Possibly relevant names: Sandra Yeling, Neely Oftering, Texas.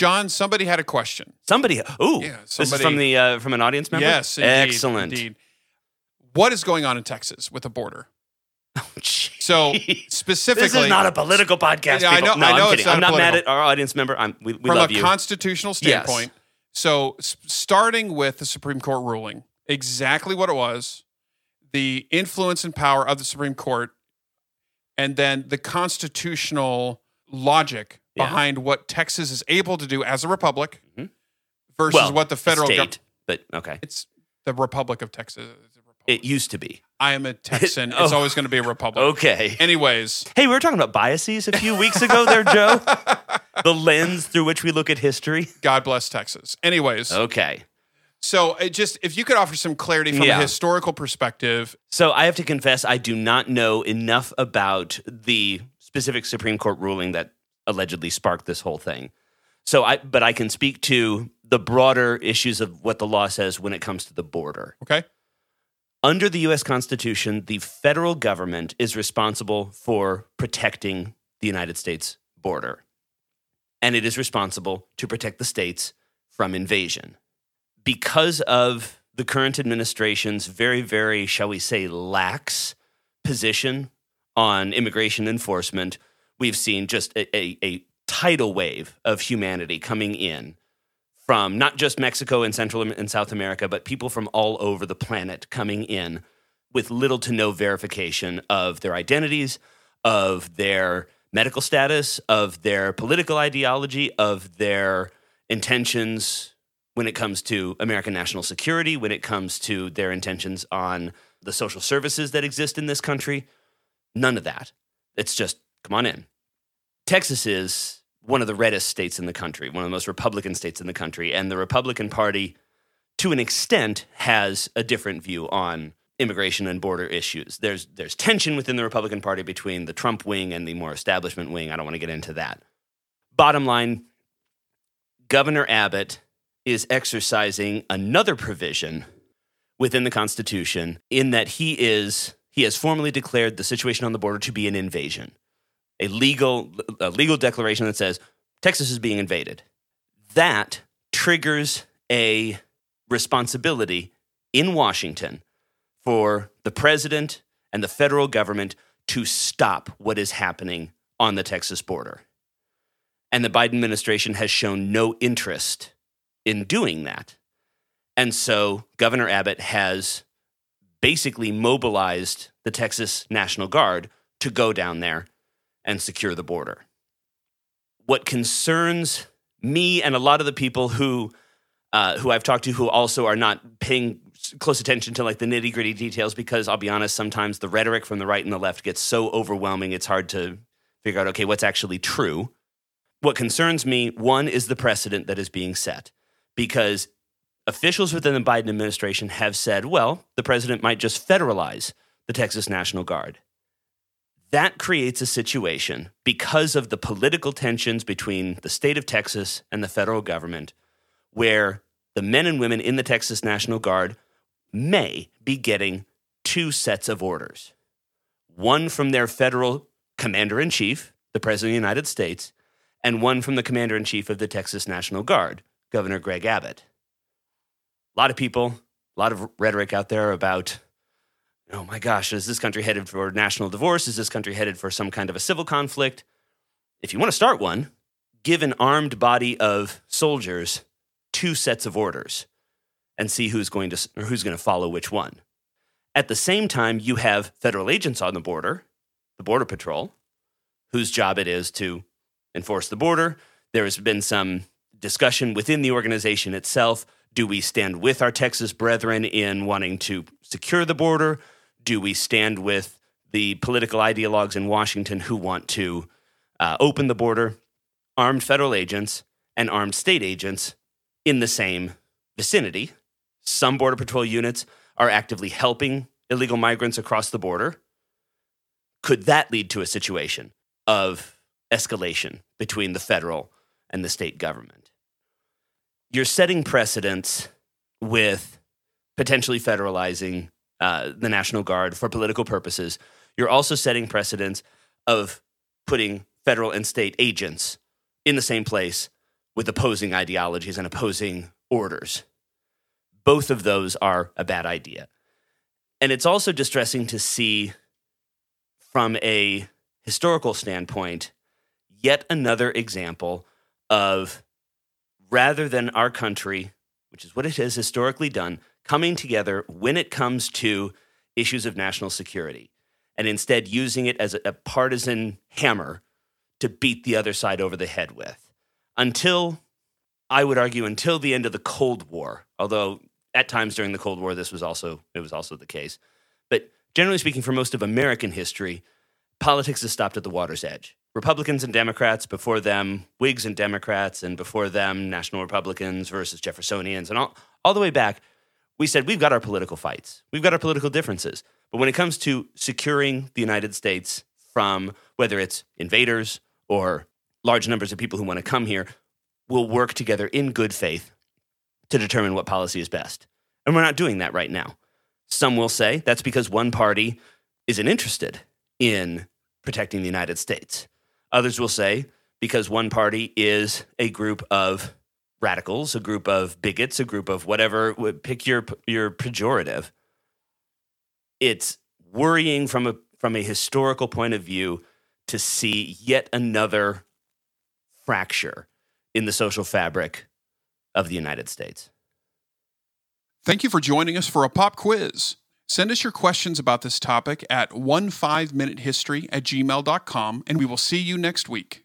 John, somebody had a question. This is from the from an audience member? Yes, indeed, excellent. Indeed. What is going on in Texas with the border? Oh, geez. So specifically, this is not a political podcast. Yeah, I know. I'm not mad at our audience member. We love you. From a constitutional standpoint, yes. So starting with the Supreme Court ruling, exactly what it was, the influence and power of the Supreme Court, and then the constitutional logic behind what Texas is able to do as a republic versus what the federal government. But okay, it's the Republic of Texas. It used to be. I am a Texan. It's always going to be a republic. Okay. Anyways. Hey, we were talking about biases a few weeks ago there, Joe. The lens through which we look at history. God bless Texas. Anyways. Okay. So if you could offer some clarity from a historical perspective. So I have to confess, I do not know enough about the specific Supreme Court ruling that allegedly sparked this whole thing. But I can speak to the broader issues of what the law says when it comes to the border. Okay. Under the U.S. Constitution, the federal government is responsible for protecting the United States border, and it is responsible to protect the states from invasion. Because of the current administration's very, very, shall we say, lax position on immigration enforcement, we've seen just a tidal wave of humanity coming in from not just Mexico and Central and South America, but people from all over the planet coming in with little to no verification of their identities, of their medical status, of their political ideology, of their intentions when it comes to American national security, when it comes to their intentions on the social services that exist in this country. None of that. It's just, come on in. Texas is one of the reddest states in the country, one of the most Republican states in the country, and the Republican Party, to an extent, has a different view on immigration and border issues. There's tension within the Republican Party between the Trump wing and the more establishment wing. I don't want to get into that. Bottom line, Governor Abbott is exercising another provision within the Constitution in that he has formally declared the situation on the border to be an invasion. A legal declaration that says Texas is being invaded. That triggers a responsibility in Washington for the president and the federal government to stop what is happening on the Texas border. And the Biden administration has shown no interest in doing that. And so Governor Abbott has basically mobilized the Texas National Guard to go down there and secure the border. What concerns me and a lot of the people who I've talked to who also are not paying close attention to like the nitty-gritty details, because I'll be honest, sometimes the rhetoric from the right and the left gets so overwhelming it's hard to figure out, okay, what's actually true. What concerns me, one, is the precedent that is being set, because officials within the Biden administration have said, well, the president might just federalize the Texas National Guard. That creates a situation, because of the political tensions between the state of Texas and the federal government, where the men and women in the Texas National Guard may be getting two sets of orders. One from their federal commander-in-chief, the President of the United States, and one from the commander-in-chief of the Texas National Guard, Governor Greg Abbott. A lot of people, a lot of rhetoric out there about, oh my gosh, is this country headed for national divorce? Is this country headed for some kind of a civil conflict? If you want to start one, give an armed body of soldiers two sets of orders and see who's going to follow which one. At the same time, you have federal agents on the Border Patrol, whose job it is to enforce the border. There has been some discussion within the organization itself. Do we stand with our Texas brethren in wanting to secure the border? Do we stand with the political ideologues in Washington who want to open the border? Armed federal agents and armed state agents in the same vicinity. Some Border Patrol units are actively helping illegal migrants across the border. Could that lead to a situation of escalation between the federal and the state government? You're setting precedents with potentially federalizing the National Guard for political purposes. You're also setting precedents of putting federal and state agents in the same place with opposing ideologies and opposing orders. Both of those are a bad idea. And it's also distressing to see from a historical standpoint yet another example of, rather than our country, which is what it has historically done, coming together when it comes to issues of national security, and instead using it as a partisan hammer to beat the other side over the head with. Until, I would argue, until the end of the Cold War, although at times during the Cold War it was also the case. But generally speaking, for most of American history, politics has stopped at the water's edge. Republicans and Democrats, before them, Whigs and Democrats, and before them, National Republicans versus Jeffersonians, and all the way back, we said, we've got our political fights. We've got our political differences. But when it comes to securing the United States from, whether it's invaders or large numbers of people who want to come here, we'll work together in good faith to determine what policy is best. And we're not doing that right now. Some will say that's because one party isn't interested in protecting the United States. Others will say because one party is a group of radicals, a group of bigots, a group of whatever, pick your pejorative. It's worrying from a historical point of view to see yet another fracture in the social fabric of the United States. Thank you for joining us for a pop quiz. Send us your questions about this topic at 15minutehistory@gmail.com, and we will see you next week.